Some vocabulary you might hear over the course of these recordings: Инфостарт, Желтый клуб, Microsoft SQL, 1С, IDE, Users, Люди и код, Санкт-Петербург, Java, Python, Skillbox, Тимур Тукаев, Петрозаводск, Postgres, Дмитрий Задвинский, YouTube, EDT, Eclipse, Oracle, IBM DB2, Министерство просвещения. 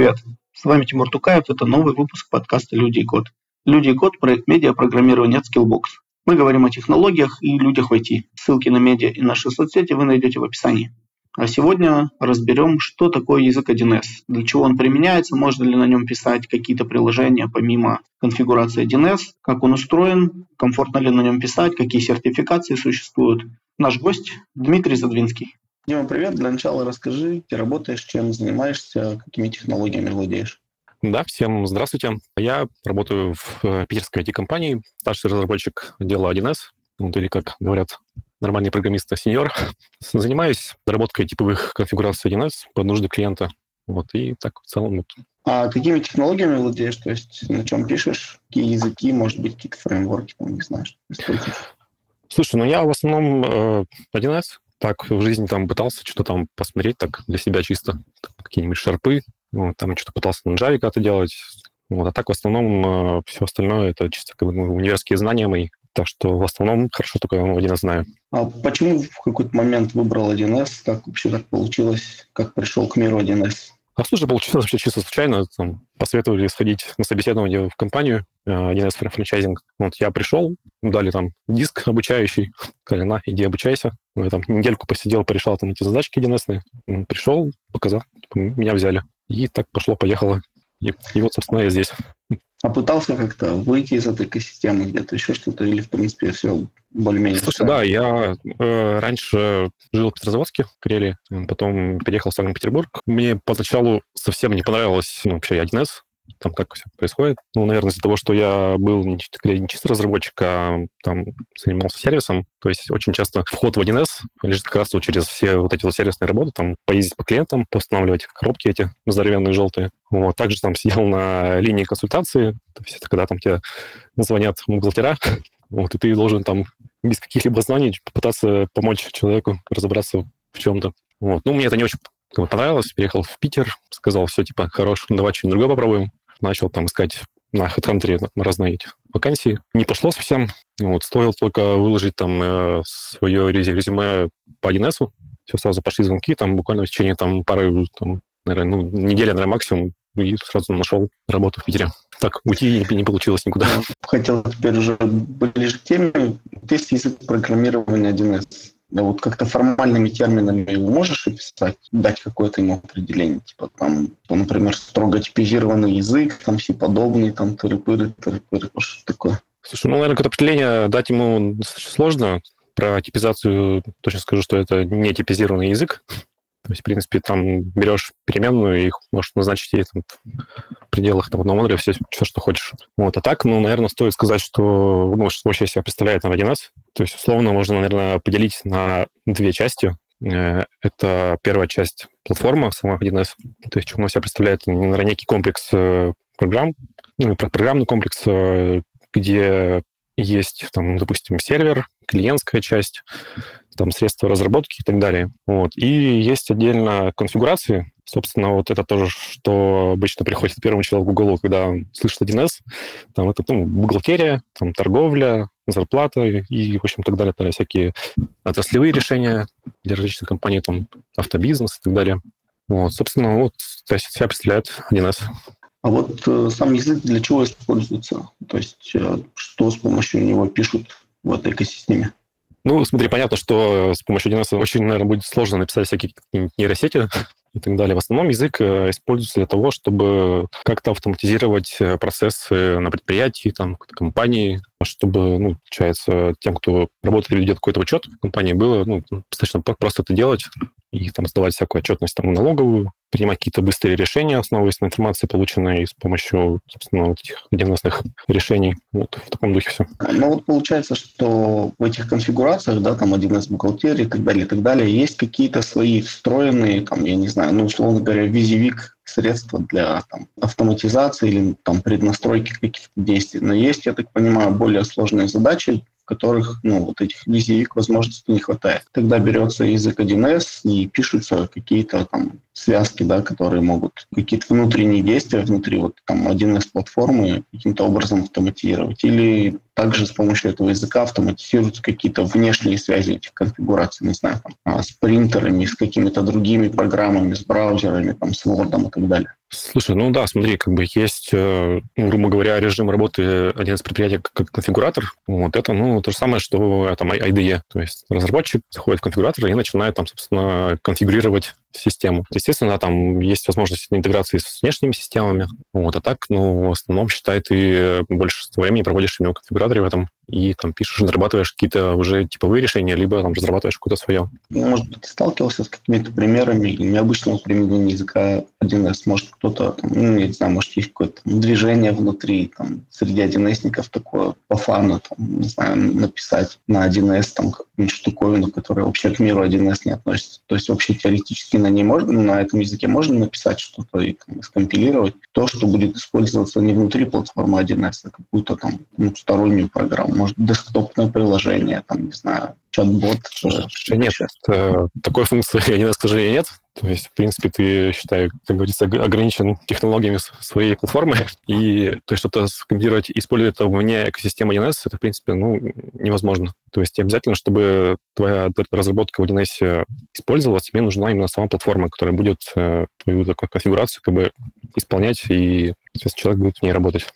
привет! С вами Тимур Тукаев, это новый выпуск подкаста «Люди и код». «Люди и код» – проект медиапрограммирования от Skillbox. Мы говорим о технологиях и людях в IT. Ссылки на медиа и наши соцсети вы найдете в описании. А сегодня разберем, что такое язык 1С, для чего он применяется, можно ли на нем писать какие-то приложения помимо конфигурации 1С, как он устроен, комфортно ли на нем писать, какие сертификации существуют. Наш гость – Дмитрий Задвинский. Дима, привет. Для начала расскажи, ты работаешь, чем занимаешься, какими технологиями владеешь? Да, всем здравствуйте. Я работаю в питерской IT-компании, старший разработчик отдела 1С, или, как говорят нормальные программисты, сеньор. Занимаюсь доработкой типовых конфигураций 1С под нужды клиента. Вот, и так в целом. А какими технологиями владеешь? То есть на чем пишешь? Какие языки, может быть, какие-то фреймворки, там, не знаю, используешь? Слушай, я в основном 1С. Так в жизни там пытался что-то там посмотреть так для себя чисто, какие-нибудь шарпы, там что-то пытался на Java как-то делать. Вот, а так в основном все остальное это чисто как бы университетские знания мои. Так что в основном хорошо только 1С знаю. А почему в какой-то момент выбрал 1С? Как вообще так получилось? Как пришел к миру 1С? А слушай, получилось вообще чисто случайно. Там, посоветовали сходить на собеседование в компанию 1С франчайзинг. Вот я пришел, дали там диск обучающий, сказали, на, иди обучайся. Я там недельку посидел, порешал там эти задачки 1С-ные. Пришел, показал, меня взяли. И так пошло-поехало. И вот, собственно, я здесь. А пытался как-то выйти из этой экосистемы где-то еще что-то? Или, в принципе, все более-менее? Слушай, да, я раньше жил в Петрозаводске, в Карелии, потом переехал в Санкт-Петербург. Мне поначалу совсем не понравилось вообще 1С, там как все происходит. Наверное, из-за того, что я был не чисто разработчик, а там занимался сервисом. То есть очень часто вход в 1С лежит как раз через все вот эти вот сервисные работы, там поездить по клиентам, поустанавливать коробки эти здоровенные желтые. Вот. Также там сидел на линии консультации, то есть это когда там тебе звонят бухгалтера, вот, и ты должен там без каких-либо знаний попытаться помочь человеку разобраться в чем-то. Вот. Мне это не очень понравилось, переехал в Питер, сказал, все, хорош, давай что-нибудь другое попробуем. Начал там искать на HeadHunter разные эти вакансии. Не пошло совсем. Вот, стоило только выложить там свое резюме по 1С. Все, сразу пошли звонки, там буквально в течение пары, наверное, недели, максимум, и сразу нашел работу в Питере. Так, уйти не получилось никуда. Хотел теперь уже ближе к теме. Есть язык программирования 1С. Да вот как-то формальными терминами его можешь описать, дать какое-то ему определение, например, строго типизированный язык, все подобные, тыры-пыры, что такое. Слушай, наверное, какое-то определение дать ему достаточно сложно. Про типизацию точно скажу, что это не типизированный язык. То есть, в принципе, берешь переменную, их можешь назначить ей в пределах одного модуля все, что хочешь. Вот. А так, наверное, стоит сказать, что что вообще себя представляет 1С. То есть, условно, можно, наверное, поделить на две части. Это первая часть платформа, сама 1С. То есть, что она себя представляет, наверное, некий комплекс программ, программный комплекс, где есть, допустим, сервер, клиентская часть, средства разработки и так далее. Вот. И есть отдельно конфигурации. Собственно, вот это тоже, что обычно приходит первому человеку в голову, когда слышит 1С. Это бухгалтерия, торговля, зарплата и, в общем, так далее. Всякие отраслевые решения для различных компаний, автобизнес и так далее. Вот. Собственно, то есть себя представляет 1С. А сам язык для чего используется? То есть что с помощью него пишут в этой экосистеме? Смотри, понятно, что с помощью 1С очень, наверное, будет сложно написать всякие нейросети и так далее. В основном язык используется для того, чтобы как-то автоматизировать процессы на предприятии, компании, чтобы, получается, тем, кто работает или ведет какой-то учет в компании, было достаточно просто это делать и сдавать всякую отчетность налоговую, принимать какие-то быстрые решения, основываясь на информации, полученной с помощью, собственно, этих 1С-ных решений. В таком духе все. Получается, что в этих конфигурациях, 1С бухгалтерии и так далее, есть какие-то свои встроенные, условно говоря, визивик, средства для автоматизации или преднастройки каких-то действий. Но есть, я так понимаю, более сложные задачи, в которых этих визивик возможностей не хватает. Тогда берется язык 1С и пишутся какие-то связки, да, которые могут какие-то внутренние действия внутри вот там 1С платформы каким-то образом автоматизировать. Или также с помощью этого языка автоматизируются какие-то внешние связи этих конфигураций, не знаю, там, с принтерами, с какими-то другими программами, с браузерами, там, с Word и так далее. Слушай, ну да, смотри, как бы есть, грубо говоря, режим работы 1С предприятия как конфигуратор. Вот это, ну, то же самое, что там IDE. То есть разработчик заходит в конфигуратор и начинает там, собственно, конфигурировать систему. Естественно, там есть возможность интеграции с внешними системами. Вот, а так, ну, в основном, считай, ты большинство времени проводишь именно в конфигураторе в этом и там пишешь, разрабатываешь какие-то уже типовые решения, либо там разрабатываешь какое-то свое. Может быть, ты сталкивался с какими-то примерами необычного применения языка 1С? Может, кто-то, там, ну, не знаю, может, есть какое-то движение внутри, там, среди 1С-ников такое по фану, там, не знаю, написать на 1С там какую-нибудь штуковину, которая вообще к миру 1С не относится. То есть вообще теоретически на этом языке можно написать что-то и там, скомпилировать то, что будет использоваться не внутри платформы 1С, а какую-то там стороннюю программу, может, десктопное приложение, там, не знаю, чат-бот. Нет, такой функции 1С, к сожалению, нет. То есть, в принципе, ты, считай, как говорится, ограничен технологиями своей платформы, и то есть что-то скомпилировать, используя это вне экосистемы 1С, это, в принципе, ну, невозможно. То есть обязательно, чтобы твоя разработка в 1С использовалась, тебе нужна именно сама платформа, которая будет твою такую конфигурацию как бы исполнять, и человек будет в ней работать.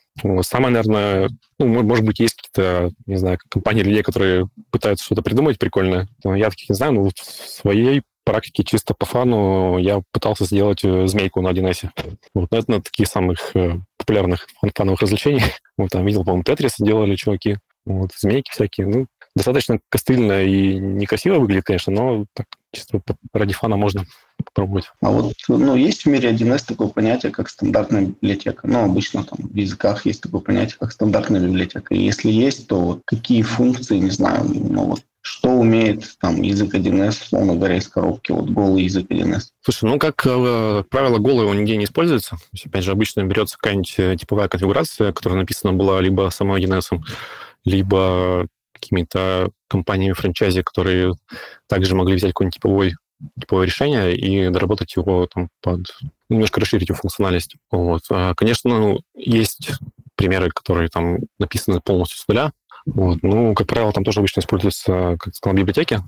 Самое, наверное, ну, может быть, есть какие-то, не знаю, компании людей, которые пытаются что-то придумать прикольное. Но я таких не знаю, но в своей практике чисто по фану я пытался сделать змейку на 1С. Вот, наверное, таких самых популярных фановых развлечений. Вот там видел, по-моему, Тетрис делали чуваки, вот, змейки всякие. Ну, достаточно костыльно и некрасиво выглядит, конечно, но так, чисто ради фана можно попробовать. А вот, ну, есть в мире 1С такое понятие, как стандартная библиотека. Ну, обычно там в языках есть такое понятие, как стандартная библиотека. И если есть, то какие функции, не знаю, ну, вот, что умеет там язык 1С, словно говоря, из коробки, вот голый язык 1С? Слушай, ну, как правило, голый он нигде не используется. То есть, опять же, обычно берется какая-нибудь типовая конфигурация, которая написана была либо самой 1С, либо какими-то компаниями франчайзи, которые также могли взять какое-нибудь типовое решение и доработать его там под... немножко расширить его функциональность. Вот. Конечно, есть примеры, которые там написаны полностью с нуля. Вот. Ну, как правило, там тоже обычно используются, как сказал, библиотеки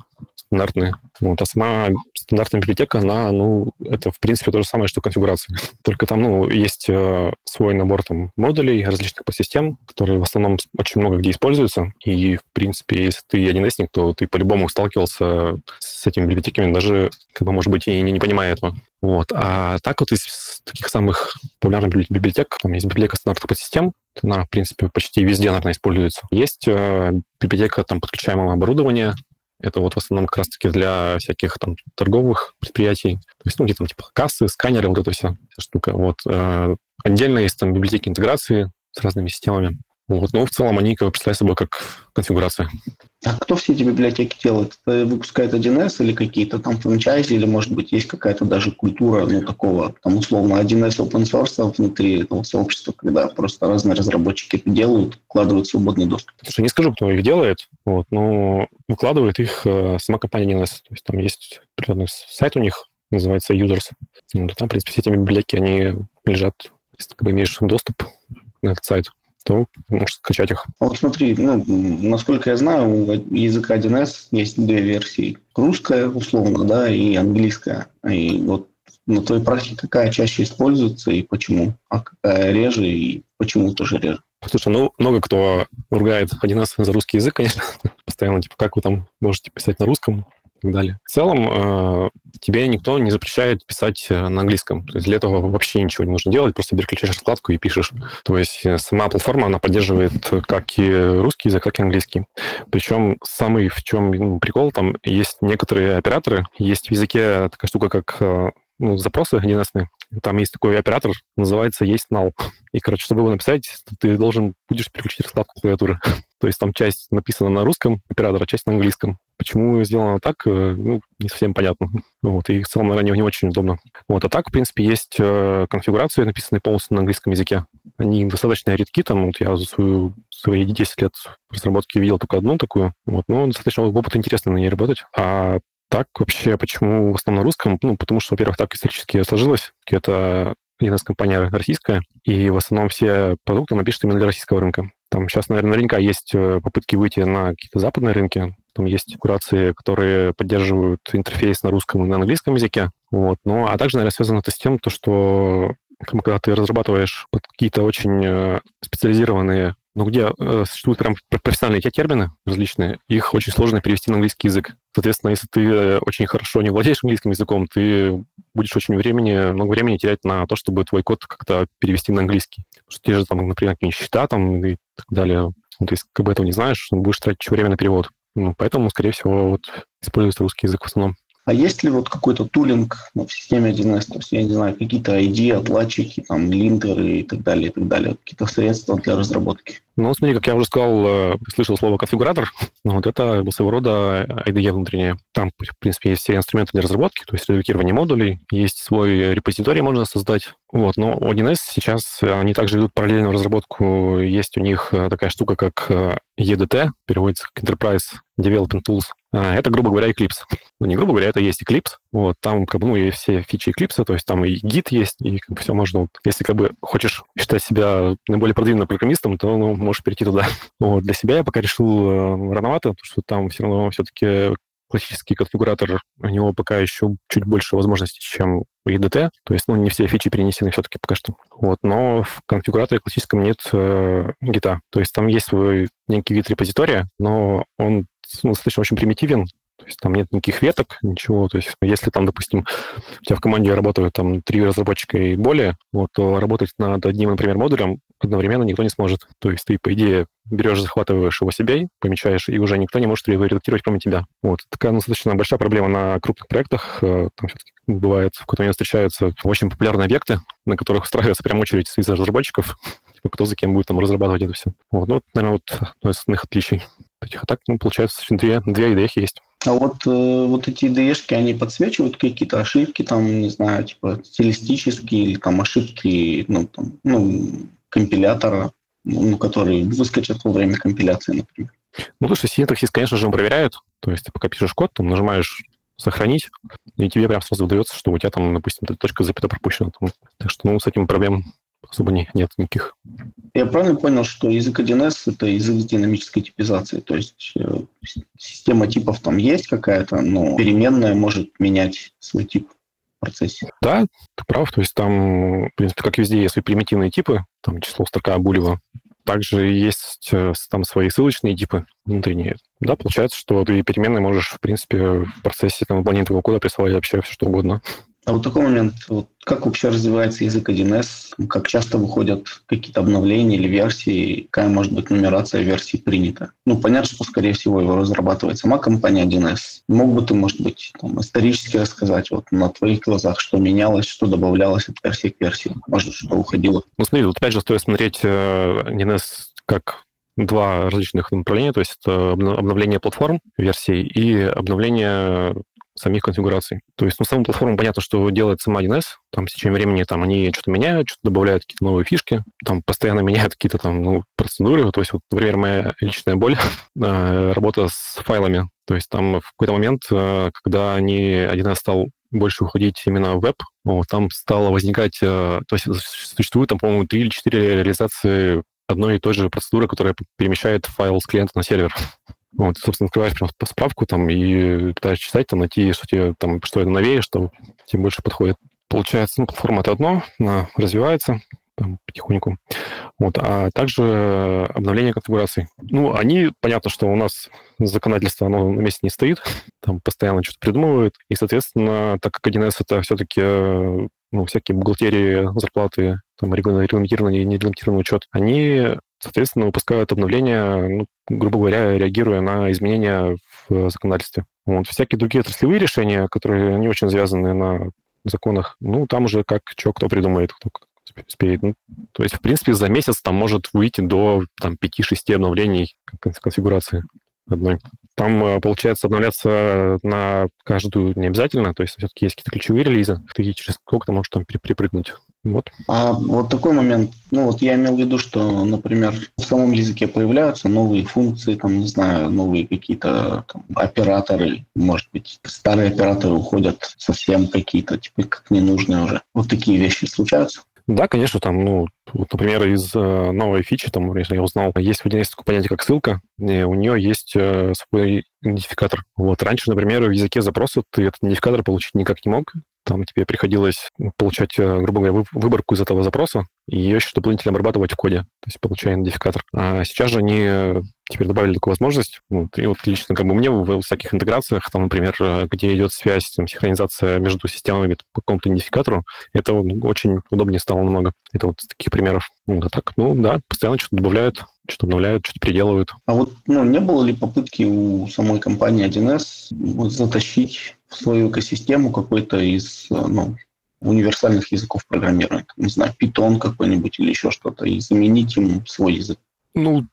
стандартные. Вот. А сама стандартная библиотека, она, ну, это, в принципе, то же самое, что конфигурация. Только там, ну, есть свой набор там модулей, различных подсистем, которые в основном очень много где используются. И, в принципе, если ты 1С-ник, то ты по-любому сталкивался с этими библиотеками, даже, как бы, может быть, и не понимая этого. Вот. А так вот из таких самых популярных библиотек, там есть библиотека стандартных подсистем, она, в принципе, почти везде, наверное, используется. Есть библиотека там подключаемого оборудования, это вот в основном как раз-таки для всяких там торговых предприятий, то есть, ну, где там типа кассы, сканеры, вот эта вся штука. Вот. Отдельно есть там библиотеки интеграции с разными системами. Вот. Но в целом они представляют собой как конфигурация. А кто все эти библиотеки делает? Выпускает 1С или какие-то там франчайзи, или, может быть, есть какая-то даже культура, ну, такого, там, условно, 1С open-source внутри этого сообщества, когда просто разные разработчики это делают, выкладывают в свободный доступ? Слушай, не скажу, кто их делает, вот, но выкладывает их сама компания 1С. То есть там есть определенный сайт у них, называется Users. Ну, там, в принципе, все эти библиотеки, они лежат, если ты как бы имеешь доступ на этот сайт, то можешь скачать их. Вот смотри, ну, насколько я знаю, у языка 1С есть две версии. Русская, условно, да, и английская. И вот на твоей практике какая чаще используется и почему? А какая реже и почему тоже реже? Слушай, ну, много кто ругает 1С за русский язык, конечно. Постоянно, типа, как вы там можете писать на русском и так далее. В целом, тебе никто не запрещает писать на английском. То есть для этого вообще ничего не нужно делать, просто переключаешь раскладку и пишешь. То есть сама платформа, она поддерживает как и русский язык, так и английский. Причем самый в чем, ну, прикол, там есть некоторые операторы, есть в языке такая штука, как, ну, запросы 1С-ные. Там есть такой оператор, называется есть null. И, короче, чтобы его написать, ты должен будешь переключить раскладку клавиатуры. То есть там часть написана на русском оператора, часть на английском. Почему сделано так, ну, не совсем понятно. Вот, и в целом, наверное, не очень удобно. Вот, а так, в принципе, есть конфигурации, написанные полностью на английском языке. Они достаточно редки, там, вот я за свои 10 лет разработки видел только одну такую, вот, но достаточно опыт интересный на ней работать. А так вообще, почему в основном на русском? Ну, потому что, во-первых, так исторически сложилось. Это у нас компания российская, и в основном все продукты напишут именно для российского рынка. Там сейчас, наверное, наверняка есть попытки выйти на какие-то западные рынки. Там есть курации, которые поддерживают интерфейс на русском и на английском языке. Вот. Ну, а также, наверное, связано это с тем, то, что когда ты разрабатываешь какие-то очень специализированные, ну, где существуют прям профессиональные термины различные, их очень сложно перевести на английский язык. Соответственно, если ты очень хорошо не владеешь английским языком, ты будешь очень много времени терять на то, чтобы твой код как-то перевести на английский. Потому что те же, там, например, какие-нибудь счета там, и так далее, ну, ты как бы этого не знаешь, будешь тратить время на перевод. Ну, поэтому, скорее всего, вот, используется русский язык в основном. А есть ли вот какой-то тулинг в системе 1С? То есть, я не знаю, какие-то IDE, отладчики, там, линтеры и так далее, какие-то средства для разработки? Ну, смотри, как я уже сказал, слышал слово конфигуратор. Вот это своего рода IDE внутреннее. Там, в принципе, есть все инструменты для разработки, то есть редактирование модулей, есть свой репозиторий можно создать. Вот, но 1С сейчас, они также ведут параллельную разработку. Есть у них такая штука, как EDT, переводится как Enterprise Development Tools. Это, грубо говоря, Eclipse. Ну, не грубо говоря, это есть Eclipse. Вот, там, как бы, ну, и все фичи Eclipse, то есть там и гид есть, и как бы, все можно. Вот, если, как бы, хочешь считать себя наиболее продвинутым программистом, то, ну, можешь перейти туда. Вот, для себя я пока решил рановато, потому что там все равно все-таки классический конфигуратор, у него пока еще чуть больше возможностей, чем EDT. То есть, ну, не все фичи перенесены все-таки пока что. Вот, но в конфигураторе классическом нет гита. То есть там есть свой некий вид репозитория, но он, ну, слышно, очень примитивен, то есть там нет никаких веток, ничего. То есть если там, допустим, у тебя в команде работают там 3 разработчика и более, вот, то работать над одним, например, модулем одновременно никто не сможет. То есть ты, по идее, берешь, захватываешь его себе, помечаешь, и уже никто не может его редактировать, кроме тебя. Вот. Такая, ну, достаточно большая проблема на крупных проектах. Там все-таки бывает, в какой-то момент встречаются очень популярные объекты, на которых устраивается прям очередь из разработчиков, кто за кем будет там разрабатывать это все. Вот, ну, это, наверное, вот одно из основных отличий этих атак. Ну, получается, 2 IDE-шки есть. А вот эти IDE-шки, они подсвечивают какие-то ошибки, там, не знаю, типа стилистические или там ошибки, ну, там, ну, компилятора, ну, которые выскочат во время компиляции, например? Ну, то, что синтаксис, конечно же, он проверяет. То есть ты пока пишешь код, там нажимаешь «Сохранить», и тебе прям сразу выдается, что у тебя там, допустим, точка запятая пропущена. Там. Так что, ну, с этим проблем особо нет никаких. Я правильно понял, что язык 1С – это язык динамической типизации, то есть система типов там есть какая-то, но переменная может менять свой тип в процессе? Да, ты прав, то есть там, в принципе, как везде есть свои примитивные типы, там число, строка, булева. Также есть там свои ссылочные типы внутренние. Да, получается, что ты переменные можешь, в принципе, в процессе там, выполнения твоего кода присылать вообще все, что угодно. А вот такой момент, вот как вообще развивается язык 1С, как часто выходят какие-то обновления или версии, какая может быть нумерация версий принята? Ну, понятно, что, скорее всего, его разрабатывает сама компания 1С. Мог бы ты, может быть, там, исторически рассказать вот на твоих глазах, что менялось, что добавлялось от версии к версии, может, что уходило? Ну, смотри, вот опять же стоит смотреть 1С как 2 различных направления, то есть это обновление платформ версий и обновление самих конфигураций. То есть, ну, саму платформу понятно, что делает сама 1С. Там в течение времени там они что-то меняют, что-то добавляют, какие-то новые фишки, там постоянно меняют какие-то там, ну, процедуры. То есть, вот, например, моя личная боль работа с файлами. То есть там в какой-то момент, когда 1С стал больше уходить именно в веб, вот, там стало возникать... То есть существует там, по-моему, 3 или 4 реализации одной и той же процедуры, которая перемещает файл с клиента на сервер. Вот, собственно, открываешь прям справку там и пытаешься читать, там, найти, что тебе там, что это новее, что тебе больше подходит. Получается, ну, платформа — это одно, она развивается там потихоньку. Вот, а также обновление конфигураций. Ну, они, понятно, что у нас законодательство, оно на месте не стоит, там постоянно что-то придумывают, и, соответственно, так как 1С — это все-таки, ну, всякие бухгалтерии, зарплаты, там, регламентированный и нерегламентированный учет, они, соответственно, выпускают обновления, ну, грубо говоря, реагируя на изменения в законодательстве. Вот. Всякие другие отраслевые решения, которые не очень завязаны на законах, ну, там уже как что, кто придумает, кто успеет. Ну, то есть, в принципе, за месяц там может выйти до там, 5-6 обновлений конфигурации одной. Там, получается, обновляться на каждую не обязательно, то есть все-таки есть какие-то ключевые релизы, ты через сколько-то можешь там перепрыгнуть. Вот. А вот такой момент, ну вот я имел в виду, что, например, в самом языке появляются новые функции, там, не знаю, новые какие-то там, операторы, может быть, старые операторы уходят совсем какие-то, типа, как ненужные уже. Вот такие вещи случаются. Да, конечно, там, ну, вот, например, из новой фичи, там, я узнал, есть в 1С такое понятие, как ссылка, и у нее есть свой идентификатор. Вот раньше, например, в языке запроса ты этот идентификатор получить никак не мог, там тебе приходилось получать, грубо говоря, выборку из этого запроса и ее еще дополнительно обрабатывать в коде, то есть получая идентификатор. А сейчас же они теперь добавили такую возможность. Вот, и вот лично как бы мне в всяких интеграциях, там, например, где идет связь, там, синхронизация между системами по какому-то идентификатору, это очень удобнее стало намного. Это вот таких примеров. Ну, да, так, ну да, постоянно что-то добавляют, что-то обновляют, что-то переделывают. А вот не было ли попытки у самой компании 1С вот затащить в свою экосистему какой-то из универсальных языков программирования? Не знаю, Python какой-нибудь или еще что-то, и заменить им свой язык? Ну,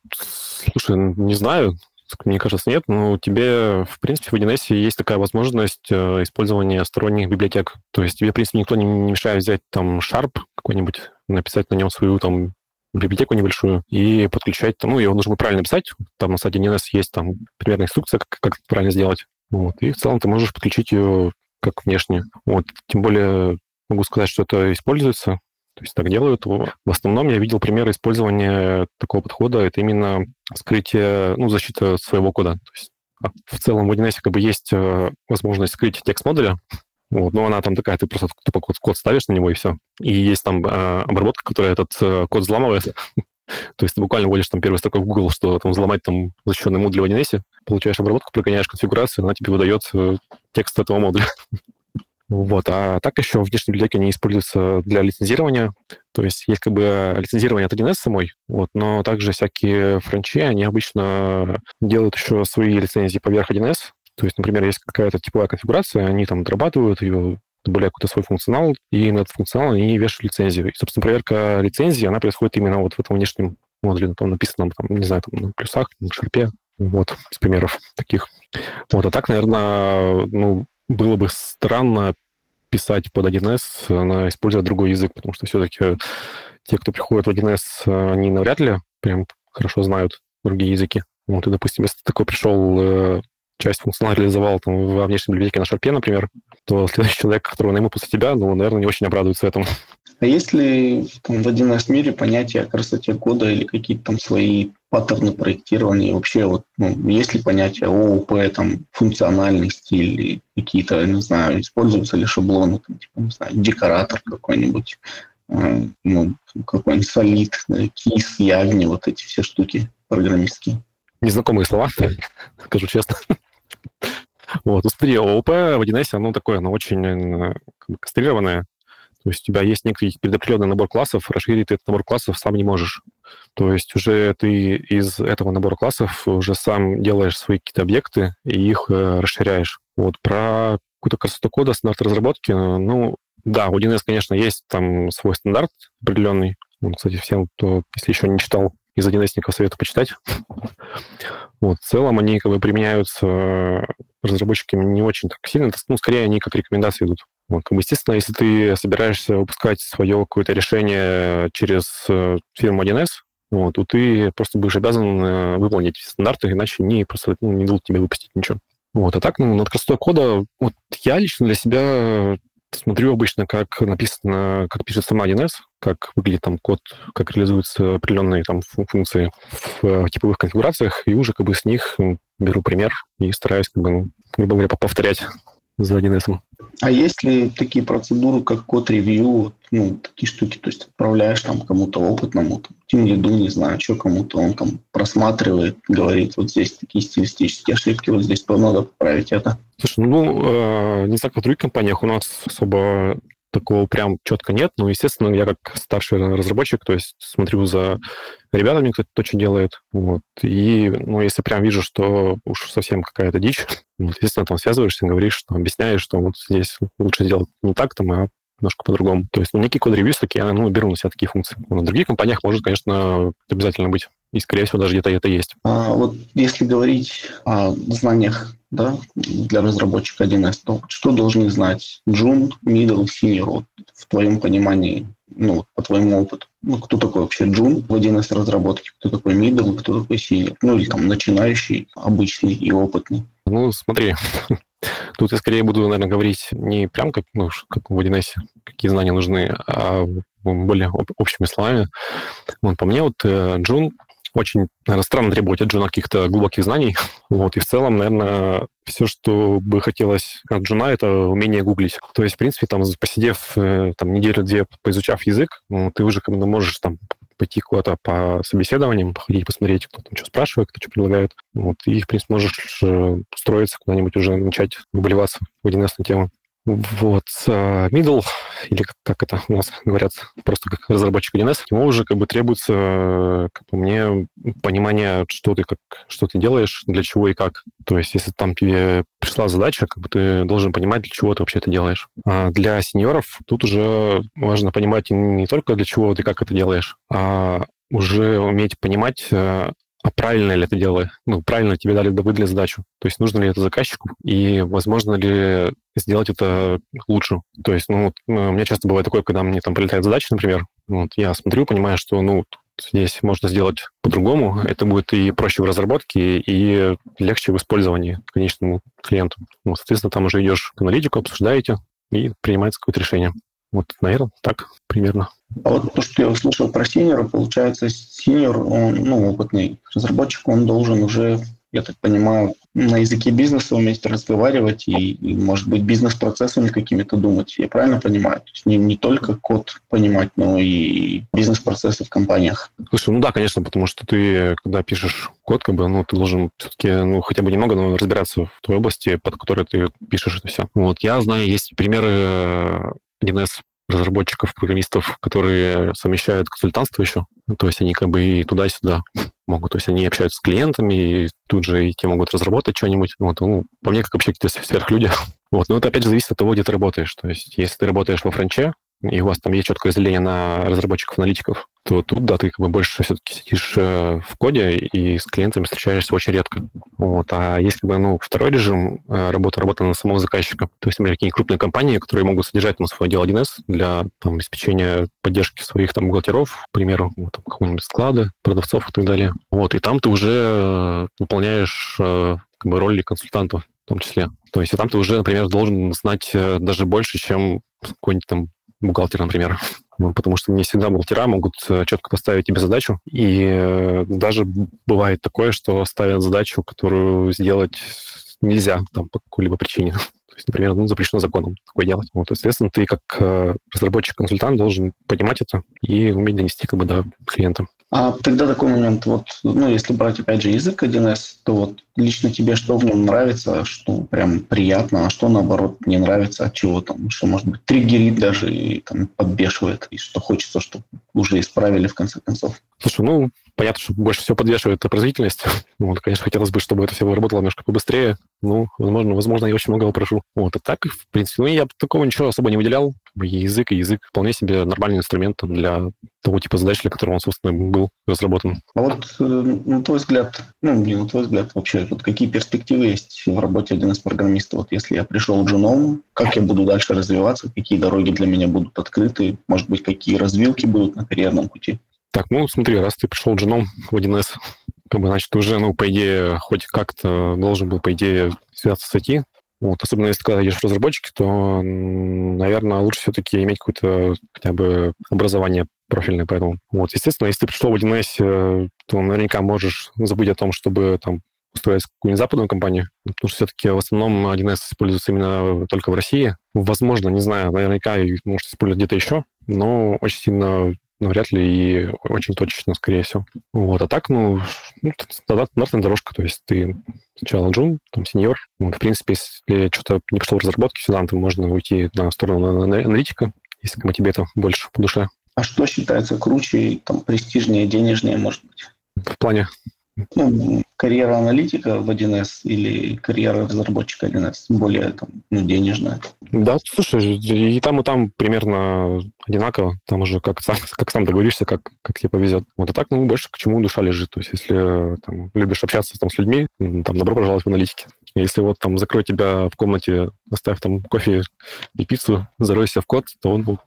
слушай, не знаю. Мне кажется, нет. Но тебе, в принципе, в 1С есть такая возможность использования сторонних библиотек. То есть тебе, в принципе, никто не мешает взять там Sharp какой-нибудь, написать на нем свою там библиотеку небольшую и подключать. Ну, его нужно правильно писать. Там на сайте 1С есть там примерная инструкция, как это правильно сделать. Вот. И в целом ты можешь подключить ее как внешнюю. Вот. Тем более могу сказать, что это используется. То есть так делают. В основном я видел примеры использования такого подхода. Это именно скрытие, защита своего кода. То есть, в целом в 1С как бы есть возможность скрыть текст модуля. Вот, но она там такая, ты просто тупо код ставишь на него, и все. И есть там обработка, которая этот код взламывает. То есть ты буквально вводишь там первой строкой в Google, что там взломать там защищенный модуль в 1С, получаешь обработку, прогоняешь конфигурацию, она тебе выдает текст этого модуля. Вот. А так еще внешние библиотеки не используются для лицензирования. То есть есть как бы лицензирование от 1С самой, вот, но также всякие франчи, они обычно делают еще свои лицензии поверх 1С. То есть, например, есть какая-то типовая конфигурация, они там дорабатывают ее, добавляют какой-то свой функционал, и на этот функционал они вешают лицензию. И, собственно, проверка лицензии, она происходит именно вот в этом внешнем модуле, там написано, там, не знаю, там, на плюсах, на шарпе, вот, из примеров таких. Вот, а так, наверное, было бы странно писать под 1С, используя другой язык, потому что все-таки те, кто приходит в 1С, они навряд ли прям хорошо знают другие языки. Вот, и, допустим, если такой пришел... часть функционала реализовал там, во внешней библиотеке на Шарпе, например, то следующий человек, которого найму после тебя, наверное, не очень обрадуется этому. А есть ли там, в 1С мире понятие о красоте кода или какие-то там свои паттерны проектирования? Вообще, есть ли понятие ООП, там, функциональности или какие-то, не знаю, используются ли шаблоны, там, типа, не знаю, декоратор какой-нибудь, какой-нибудь солид, кис, явни, вот эти все штуки программистские? Незнакомые слова, скажу честно. Вот, смотри, ООП в 1С, оно такое, оно очень кастрированное. То есть у тебя есть некий предопределенный набор классов, расширить ты этот набор классов сам не можешь. То есть уже ты из этого набора классов уже сам делаешь свои какие-то объекты и их расширяешь. Вот, про какую-то красоту кода, стандарт разработки, да, в 1С, конечно, есть там свой стандарт определенный. Он, кстати, всем, кто, если еще не читал, из 1С-ников советую почитать. Вот, в целом они как бы применяются разработчиками не очень так сильно, скорее они как рекомендации идут. Вот, как бы, естественно, если ты собираешься выпускать свое какое-то решение через фирму 1С, вот, то ты просто будешь обязан выполнить стандарты, иначе они просто не дадут тебе выпустить ничего. Вот, а так, над красотой кода, вот я лично для себя смотрю обычно, как написано, как пишет сама 1С, как выглядит там код, как реализуются определенные там функции в типовых конфигурациях, и уже как бы с них беру пример и стараюсь, как бы, грубо говоря, повторять за 1С. А есть ли такие процедуры, как код-ревью, такие штуки, то есть отправляешь там кому-то опытному, там, тимлиду, не знаю, что кому-то, он там просматривает, говорит, вот здесь такие стилистические ошибки, вот здесь надо поправить это? Слушай, не знаю, в других компаниях у нас особо такого прям четко нет, естественно, я как старший разработчик, то есть смотрю за ребятами, кто то что делает, вот, и, если прям вижу, что уж совсем какая-то дичь, естественно, там связываешься, говоришь, там, объясняешь, что вот здесь лучше сделать не так, там, а немножко по-другому. То есть, некий код-ревью, я, беру на себя такие функции. В других компаниях может, конечно, обязательно быть, и, скорее всего, даже где-то это есть. А вот если говорить о знаниях, да, для разработчика 1С, то что должны знать Джун, Мидл, Синьор в твоем понимании ну, по твоему опыту? Ну, кто такой вообще джун в 1С разработке, кто такой мидл, кто такой синер? Ну, или там начинающий, обычный и опытный? Ну, смотри, тут я скорее буду, наверное, говорить не прям как в 1С, какие знания нужны, а более общими словами. Вот, по мне, вот джун очень, наверное, странно требовать от джуна каких-то глубоких знаний. Вот, и в целом, наверное, все, что бы хотелось от джуна, это умение гуглить. То есть, в принципе, там, посидев там, неделю-две, поизучав язык, ты уже как бы можешь там пойти куда-то по собеседованиям, походить, посмотреть, кто там что спрашивает, кто что предлагает. Вот, и, в принципе, можешь устроиться куда-нибудь уже, начать выболеваться в 1С на тему. Вот, middle, или как это у нас говорят, просто как разработчик 1С, ему уже как бы требуется, как по мне, понимание, что ты делаешь, для чего и как. То есть, если там тебе пришла задача, как бы ты должен понимать, для чего ты вообще это делаешь. А для сеньоров тут уже важно понимать не только для чего ты как это делаешь, а уже уметь понимать, а правильно ли это дело? Ну, правильно тебе выдали задачу. То есть нужно ли это заказчику и возможно ли сделать это лучше. То есть, ну, вот, у меня часто бывает такое, когда мне там прилетает задача, например, вот, я смотрю, понимаю, что, ну, здесь можно сделать по-другому, это будет и проще в разработке, и легче в использовании конечному клиенту. Ну, соответственно, там уже идешь к аналитику, обсуждаете, и принимается какое-то решение. Вот, наверное, так примерно. А вот то, что я услышал про синьора, получается, синьор, он, ну, опытный разработчик, он должен уже, я так понимаю, на языке бизнеса уметь разговаривать и может быть, бизнес-процессами какими-то думать. Я правильно понимаю? То есть не только код понимать, но и бизнес-процессы в компаниях. Слушай, ну да, конечно, потому что ты, когда пишешь код, как бы, ну, ты должен все-таки, ну, хотя бы немного, но разбираться в той области, под которой ты пишешь это все. Вот, я знаю, есть примеры 1С разработчиков, программистов, которые совмещают консультантство еще. То есть они как бы и туда-сюда могут. То есть они общаются с клиентами, и тут же и те могут разработать что-нибудь. Вот, ну, по мне, как вообще какие-то сверхлюди. Вот, но это опять же зависит от того, где ты работаешь. То есть если ты работаешь во франче, и у вас там есть четкое разделение на разработчиков-аналитиков, то тут, да, ты как бы больше все-таки сидишь в коде и с клиентами встречаешься очень редко. Вот. А есть как бы, ну, второй режим работа на самого заказчика. То есть, например, какие-нибудь крупные компании, которые могут содержать на свой отдел 1С для там, обеспечения поддержки своих там бухгалтеров, к примеру, вот, там, какого-нибудь склада, продавцов и так далее. Вот. И там ты уже выполняешь как бы, роль консультантов в том числе. То есть, и там ты уже, например, должен знать даже больше, чем какой-нибудь там бухгалтер, например. Потому что не всегда бухгалтера могут четко поставить тебе задачу. И даже бывает такое, что ставят задачу, которую сделать нельзя там, по какой-либо причине. То есть, например, ну, запрещено законом такое делать. Вот, соответственно, ты как разработчик-консультант должен понимать это и уметь донести как бы до клиента. А тогда такой момент, вот, ну, если брать, опять же, язык 1С, то вот лично тебе что в нем нравится, что прям приятно, а что, наоборот, не нравится, от чего там, что, может быть, триггерит даже и там подбешивает, и что хочется, чтобы уже исправили, в конце концов. Слушай, ну, понятно, что больше всего подвешивает производительность. Вот, конечно, хотелось бы, чтобы это все работало немножко побыстрее. Ну, возможно, я очень многого прошу. Вот, а так, в принципе, ну, я такого ничего особо не выделял. Язык вполне себе нормальный инструмент для того типа задач, для которого он, собственно, был разработан. А вот на твой взгляд, ну, не на твой взгляд вообще, вот какие перспективы есть в работе 1С-программиста? Вот если я пришел джуном, как я буду дальше развиваться, какие дороги для меня будут открыты, может быть, какие развилки будут на карьерном пути? Так, ну, смотри, раз ты пришел джуном в 1С, как бы, значит, уже, ну, по идее, хоть как-то должен был, по идее, связаться с IT. Вот, особенно если когда идешь в разработчики, то, наверное, лучше все-таки иметь какое-то хотя бы образование профильное. Поэтому, вот, естественно, если ты пришел в 1С, то наверняка можешь забыть о том, чтобы там устроить какую-нибудь западную компанию, потому что все-таки в основном 1С используется именно только в России. Возможно, не знаю, наверняка может использовать где-то еще, но очень сильно вряд ли и очень точечно, скорее всего. Вот, а так, ну стандартная дорожка, то есть ты сначала джун, там сеньор. В принципе, если что-то не пошло в разработке, сюда там можно уйти на сторону аналитика, если как бы, тебе это больше по душе. А что считается круче, там, престижнее, денежнее, может быть? В плане? Ну, карьера аналитика в 1С или карьера разработчика 1С более там, ну, денежная? Да, слушай, и там примерно одинаково. Там уже как сам договоришься, как тебе повезет. Вот, а так, ну, больше к чему душа лежит. То есть, если там, любишь общаться там, с людьми, там, добро пожаловать в аналитике. Если вот там закрой тебя в комнате, оставь там кофе и пиццу, заройся в код, то он был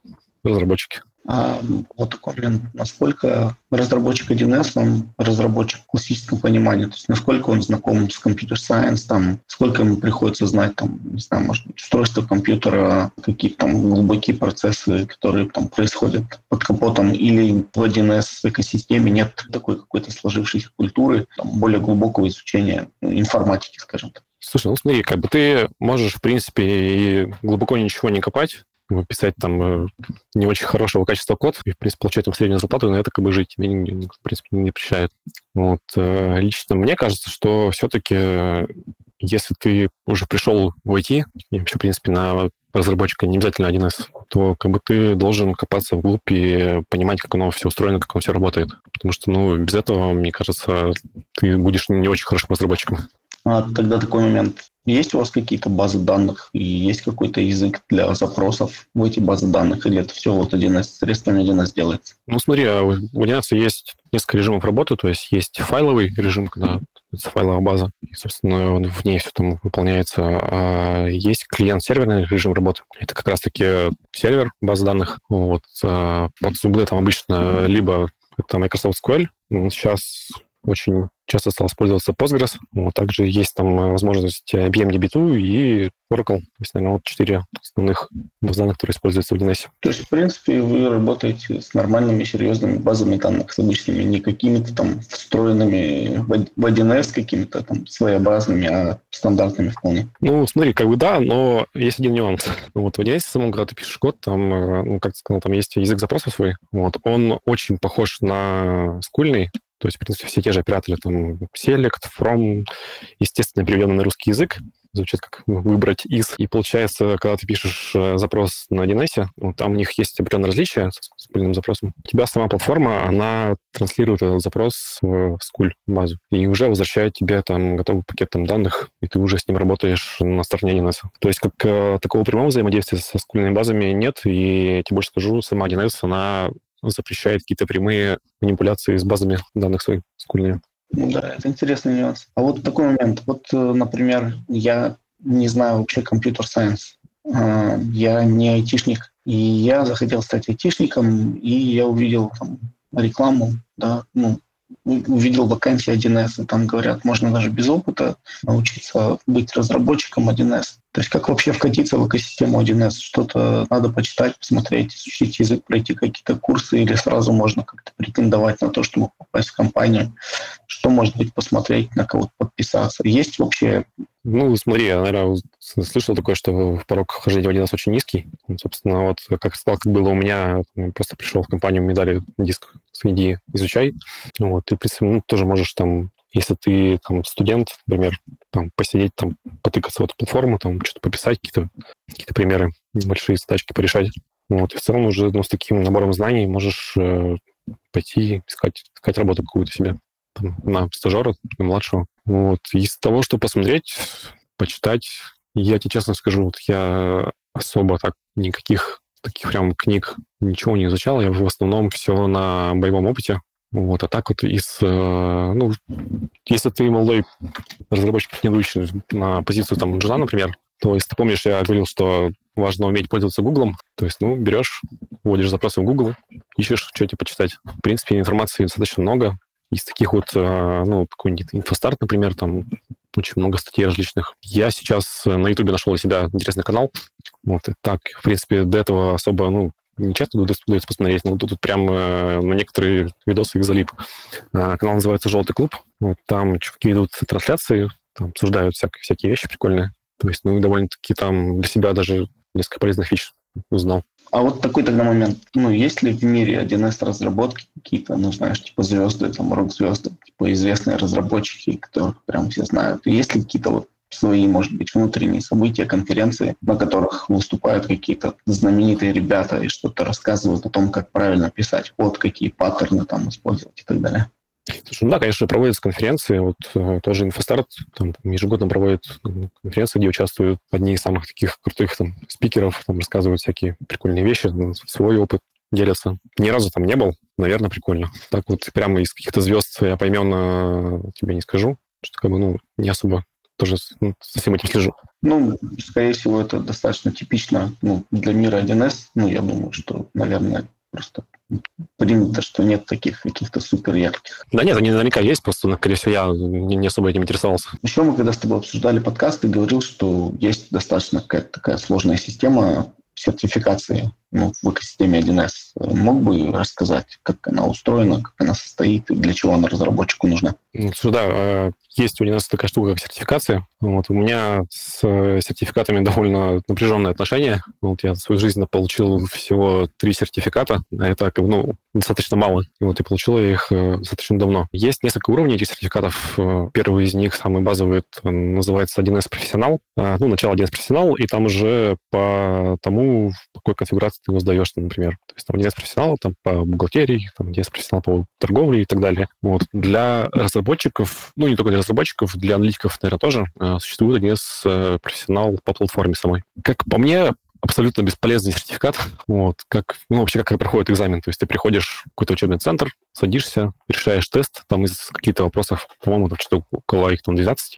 разработчик. Вот такой блин, насколько разработчик 1С, он разработчик в классическом понимании, то есть насколько он знаком с компьютер-сайенс, сколько ему приходится знать, не знаю, может быть, устройство компьютера, какие-то глубокие процессы, которые происходят под капотом, или в 1С экосистеме нет такой какой-то сложившейся культуры, более глубокого изучения информатики, скажем так. Слушай, ну смотри, ты можешь, в принципе, и глубоко ничего не копать, писать не очень хорошего качества код и, в принципе, получать там среднюю зарплату, и на это жить тебе, в принципе, не причитает. Вот. Лично мне кажется, что все-таки, если ты уже пришел в IT, и вообще, в принципе, на разработчика не обязательно 1С, то ты должен копаться вглубь и понимать, как оно все устроено, как оно все работает. Потому что, без этого, мне кажется, ты будешь не очень хорошим разработчиком. А тогда такой момент. Есть у вас какие-то базы данных и есть какой-то язык для запросов в эти базы данных? Или это все 1С, средствами 1С делается? Ну, смотри, у 1С есть несколько режимов работы. То есть есть файловый режим, когда это файловая база, и, собственно, в ней все там выполняется. А есть клиент-серверный режим работы. Это как раз-таки сервер базы данных. Вот. Под субы там обычно либо это Microsoft SQL. Сейчас очень часто стал использоваться Postgres. Также есть возможность IBM DB2 и Oracle. То есть, наверное, 4 основных баз данных, которые используются в 1С. То есть, в принципе, вы работаете с нормальными, серьезными базами данных, с обычными, не какими-то встроенными в 1С, какими-то своеобразными, а стандартными вполне. Смотри, да, но есть один нюанс. В 1С самому, когда ты пишешь код, как ты сказал, там есть язык запросов свой. Он очень похож на скульный. То есть, в принципе, все те же операторы, select, from, естественно, переведены на русский язык, звучит как выбрать из. И получается, когда ты пишешь запрос на 1С, там у них есть определенные различия с скульным запросом. У тебя сама платформа, она транслирует этот запрос в скуль базу и уже возвращает тебе готовый пакет данных, и ты уже с ним работаешь на стороне 1С. То есть такого прямого взаимодействия со скульными базами нет, и я тебе больше скажу, сама 1С, она запрещает какие-то прямые манипуляции с базами данных своих скульными. Да, это интересный нюанс. А такой момент. Например, я не знаю вообще компьютер-сайенс. Я не айтишник. И я захотел стать айтишником, и я увидел рекламу, увидел вакансии 1С, и говорят, можно даже без опыта научиться быть разработчиком 1С. То есть как вообще вкатиться в экосистему 1С? Что-то надо почитать, посмотреть, изучить язык, пройти какие-то курсы, или сразу можно как-то претендовать на то, чтобы попасть в компанию? Что, может быть, посмотреть, на кого-то подписаться? Есть вообще... Смотри, я, наверное, слышал такое, что порог вхождения в 1С очень низкий. Собственно, как сказал, как было у меня, просто пришел в компанию, мне дали диск с IDE, изучай. Ты, в принципе, тоже можешь если ты студент, например, посидеть, потыкаться в эту платформу, что-то пописать, какие-то примеры, небольшие задачки порешать. И в целом уже с таким набором знаний можешь пойти искать работу какую-то себе, на стажера, на младшего. Из того, что посмотреть, почитать, я тебе честно скажу, я особо никаких таких прям книг ничего не изучал, я в основном все на боевом опыте. А так если ты молодой разработчик, претендующий на позицию джуна, например, то, если ты помнишь, я говорил, что важно уметь пользоваться Гуглом, то есть, берешь, вводишь запросы в Google, ищешь, что тебе почитать. В принципе, информации достаточно много. Из таких какой-нибудь Инфостарт, например, очень много статей различных. Я сейчас на Ютубе нашел для себя интересный канал. И так, в принципе, до этого особо, не часто удается посмотреть, но тут прям на некоторые видосы их залип. Канал называется «Желтый клуб». Там чуваки ведут трансляции, обсуждают всякие вещи прикольные. То есть, довольно-таки для себя даже несколько полезных вещей узнал. А такой тогда момент. Есть ли в мире 1С разработки какие-то, знаешь, звезды, рок-звезды, известные разработчики, которых прям все знают? Есть ли какие-то свои, может быть, внутренние события, конференции, на которых выступают какие-то знаменитые ребята и что-то рассказывают о том, как правильно писать код, какие паттерны использовать и так далее? Слушай, да, конечно, проводятся конференции. Тоже Инфостарт ежегодно проводит конференции, где участвуют одни из самых таких крутых спикеров, рассказывают всякие прикольные вещи, свой опыт делятся. Ни разу не был, наверное, прикольно. Так прямо из каких-то звезд я поименно тебе не скажу, что не особо тоже со всем этим слежу. Скорее всего, это достаточно типично для мира 1С. Я думаю, что, наверное, просто принято, что нет таких каких-то супер ярких. Да нет, они наверняка есть, просто, скорее всего, я не особо этим интересовался. Еще мы, когда с тобой обсуждали подкаст, ты говорил, что есть достаточно какая-то такая сложная система сертификации в экосистеме 1С. Мог бы рассказать, как она устроена, как она состоит и для чего она разработчику нужна? Да, есть у нас такая штука, как сертификация. Вот, у меня с сертификатами довольно напряженные отношения. Вот, я в свою жизнь получил всего 3 сертификата. Это достаточно мало. И вот я получил их достаточно давно. Есть несколько уровней этих сертификатов. Первый из них, самый базовый, называется 1С профессионал. Начало 1С профессионал, и там уже по тому, в какой конфигурации ты его сдаешь, например. То есть там 1С профессионал там, по бухгалтерии, там 1С профессионал по торговле и так далее. Вот. Для разработчиков, не только для разработчиков, для аналитиков, наверное, тоже, существует 1С профессионал по платформе самой. Как по мне, абсолютно бесполезный сертификат. Вот. Как проходит экзамен. То есть ты приходишь в какой-то учебный центр, садишься, решаешь тест, там из каких-то вопросов, по-моему, там что-то около их 12,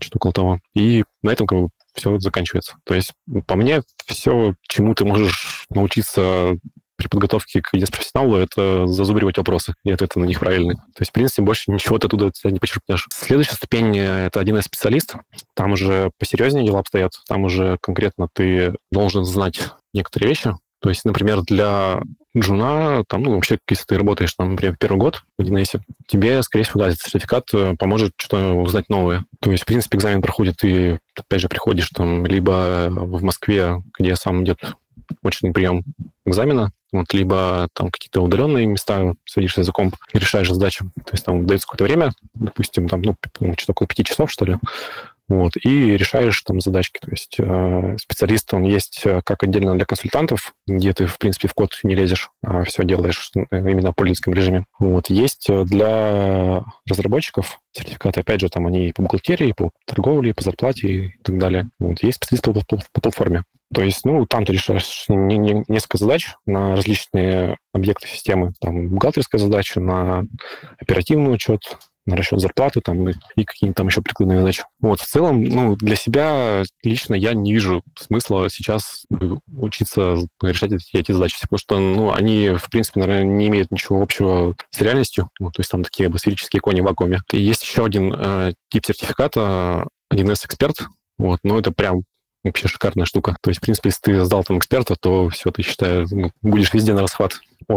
что-то около того. И на этом все заканчивается. То есть, по мне, все, чему ты можешь научиться при подготовке к 1С профессионалу, это зазубривать вопросы и ответы на них правильные. То есть, в принципе, больше ничего ты оттуда не почерпнешь. Следующая ступень — это 1С специалист. Там уже посерьезнее дела обстоят. Там уже конкретно ты должен знать некоторые вещи. То есть, например, для джуна, вообще, если ты работаешь, например, первый год в 1С, тебе, скорее всего, этот сертификат поможет что-то узнать новое. То есть, в принципе, экзамен проходит, и, опять же, приходишь либо в Москве, где сам идет очный прием экзамена, либо какие-то удаленные места, садишься за комп и решаешь задачу. То есть там дается какое-то время, допустим, что-то около 5 часов, что ли, и решаешь задачки. То есть специалист, он есть как отдельно для консультантов, где ты, в принципе, в код не лезешь, а все делаешь именно в пользовательском режиме. Есть для разработчиков сертификаты, опять же, они по бухгалтерии, по торговле, по зарплате и так далее. Есть специалисты по платформе. То есть, там ты решаешь несколько задач на различные объекты системы. Там бухгалтерская задача, на оперативный учет, на расчет зарплаты и какие-нибудь еще прикладные задачи. В целом, для себя лично я не вижу смысла сейчас учиться решать эти задачи, потому что они, в принципе, наверное, не имеют ничего общего с реальностью. То есть там такие сферические кони в вакууме. И есть еще один тип сертификата, 1С-эксперт. Это прям вообще шикарная штука. То есть, в принципе, если ты сдал эксперта, то все, ты, считай, будешь везде на расхват.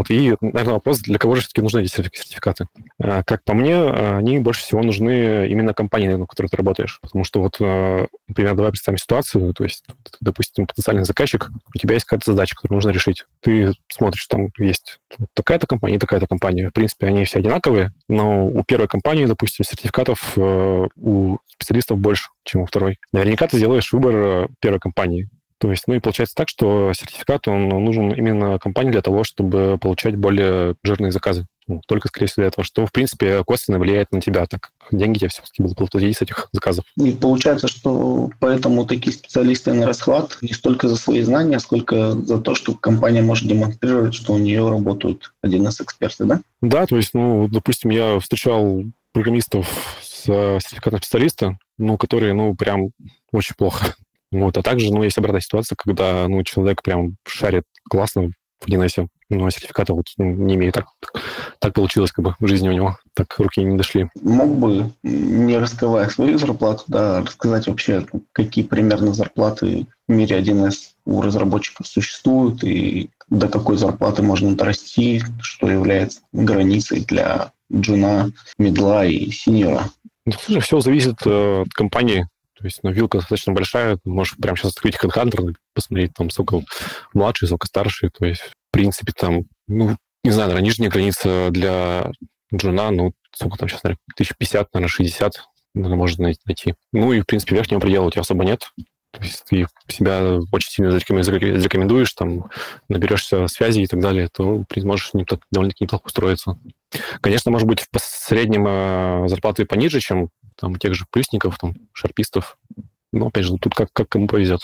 И, наверное, вопрос, для кого же все-таки нужны эти сертификаты? Как по мне, они больше всего нужны именно компании, на которой ты работаешь. Потому что, например, давай представим ситуацию, то есть, допустим, потенциальный заказчик, у тебя есть какая-то задача, которую нужно решить. Ты смотришь, там есть такая-то компания и такая-то компания. В принципе, они все одинаковые, но у первой компании, допустим, сертификатов у специалистов больше, чем у второй. Наверняка ты сделаешь выбор первой компании. То есть, и получается так, что сертификат, он нужен именно компании для того, чтобы получать более жирные заказы. Только, скорее всего, для этого, что, в принципе, косвенно влияет на тебя, так деньги тебе все-таки будут платить с этих заказов. И получается, что поэтому такие специалисты на расхват не столько за свои знания, сколько за то, что компания может демонстрировать, что у нее работают 1С-эксперты, да? Да, то есть, допустим, я встречал программистов с сертификатом специалиста, которые, прям очень плохо. А также, есть обратная ситуация, когда, человек прям шарит классно в 1С, а сертификата не имеет. Так получилось, в жизни у него. Так руки не дошли. Мог бы, не раскрывая свою зарплату, рассказать вообще, какие примерно зарплаты в мире 1С у разработчиков существуют, и до какой зарплаты можно дорасти, что является границей для джуна, мидла и синьора. Слушай, все зависит от компании. То есть, вилка достаточно большая, ты можешь прямо сейчас открыть HeadHunter, посмотреть, сколько младший, сколько старший. То есть, в принципе, не знаю, наверное, нижняя граница для джуна, сколько там сейчас, наверное, 1050, наверное, 60, наверное, можно найти. И, в принципе, верхнего предела у тебя особо нет. То есть, ты себя очень сильно зарекомендуешь, наберешься связи и так далее, то можешь довольно-таки неплохо устроиться. Конечно, может быть, в среднем зарплаты пониже, чем тех же плюсников, шарпистов. Но, опять же, тут как кому повезет.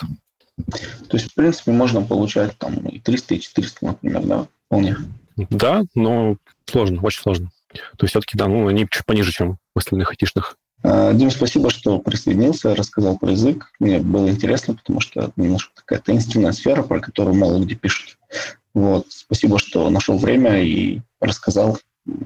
То есть, в принципе, можно получать и 300, и 400, например, вполне. Да, но сложно, очень сложно. То есть, все-таки, они чуть пониже, чем у остальных айтишных. Дим, спасибо, что присоединился, рассказал про язык. Мне было интересно, потому что это немножко такая таинственная сфера, про которую мало где пишут. Вот. Спасибо, что нашел время и рассказал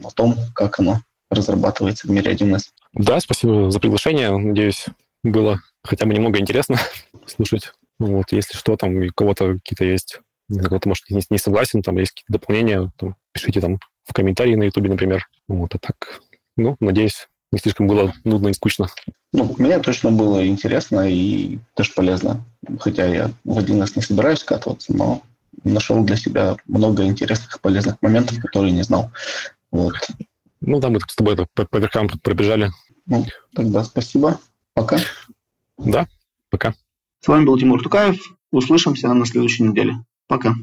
о том, как оно разрабатывается в мире 1С. Да, спасибо за приглашение. Надеюсь, было хотя бы немного интересно слушать. Вот, если что, там у кого-то какие-то есть, кто-то, может, не согласен, там есть какие-то дополнения, там, пишите там в комментарии на Ютубе, например. Вот, а так, ну, надеюсь, не слишком было нудно и скучно. Ну, мне точно было интересно и даже полезно. Хотя я в 1С не собираюсь кататься, но нашел для себя много интересных и полезных моментов, которые не знал. Вот. Ну, да, мы с тобой по верхам пробежали. Ну, тогда спасибо. Пока. Да, пока. С вами был Тимур Тукаев. Услышимся на следующей неделе. Пока.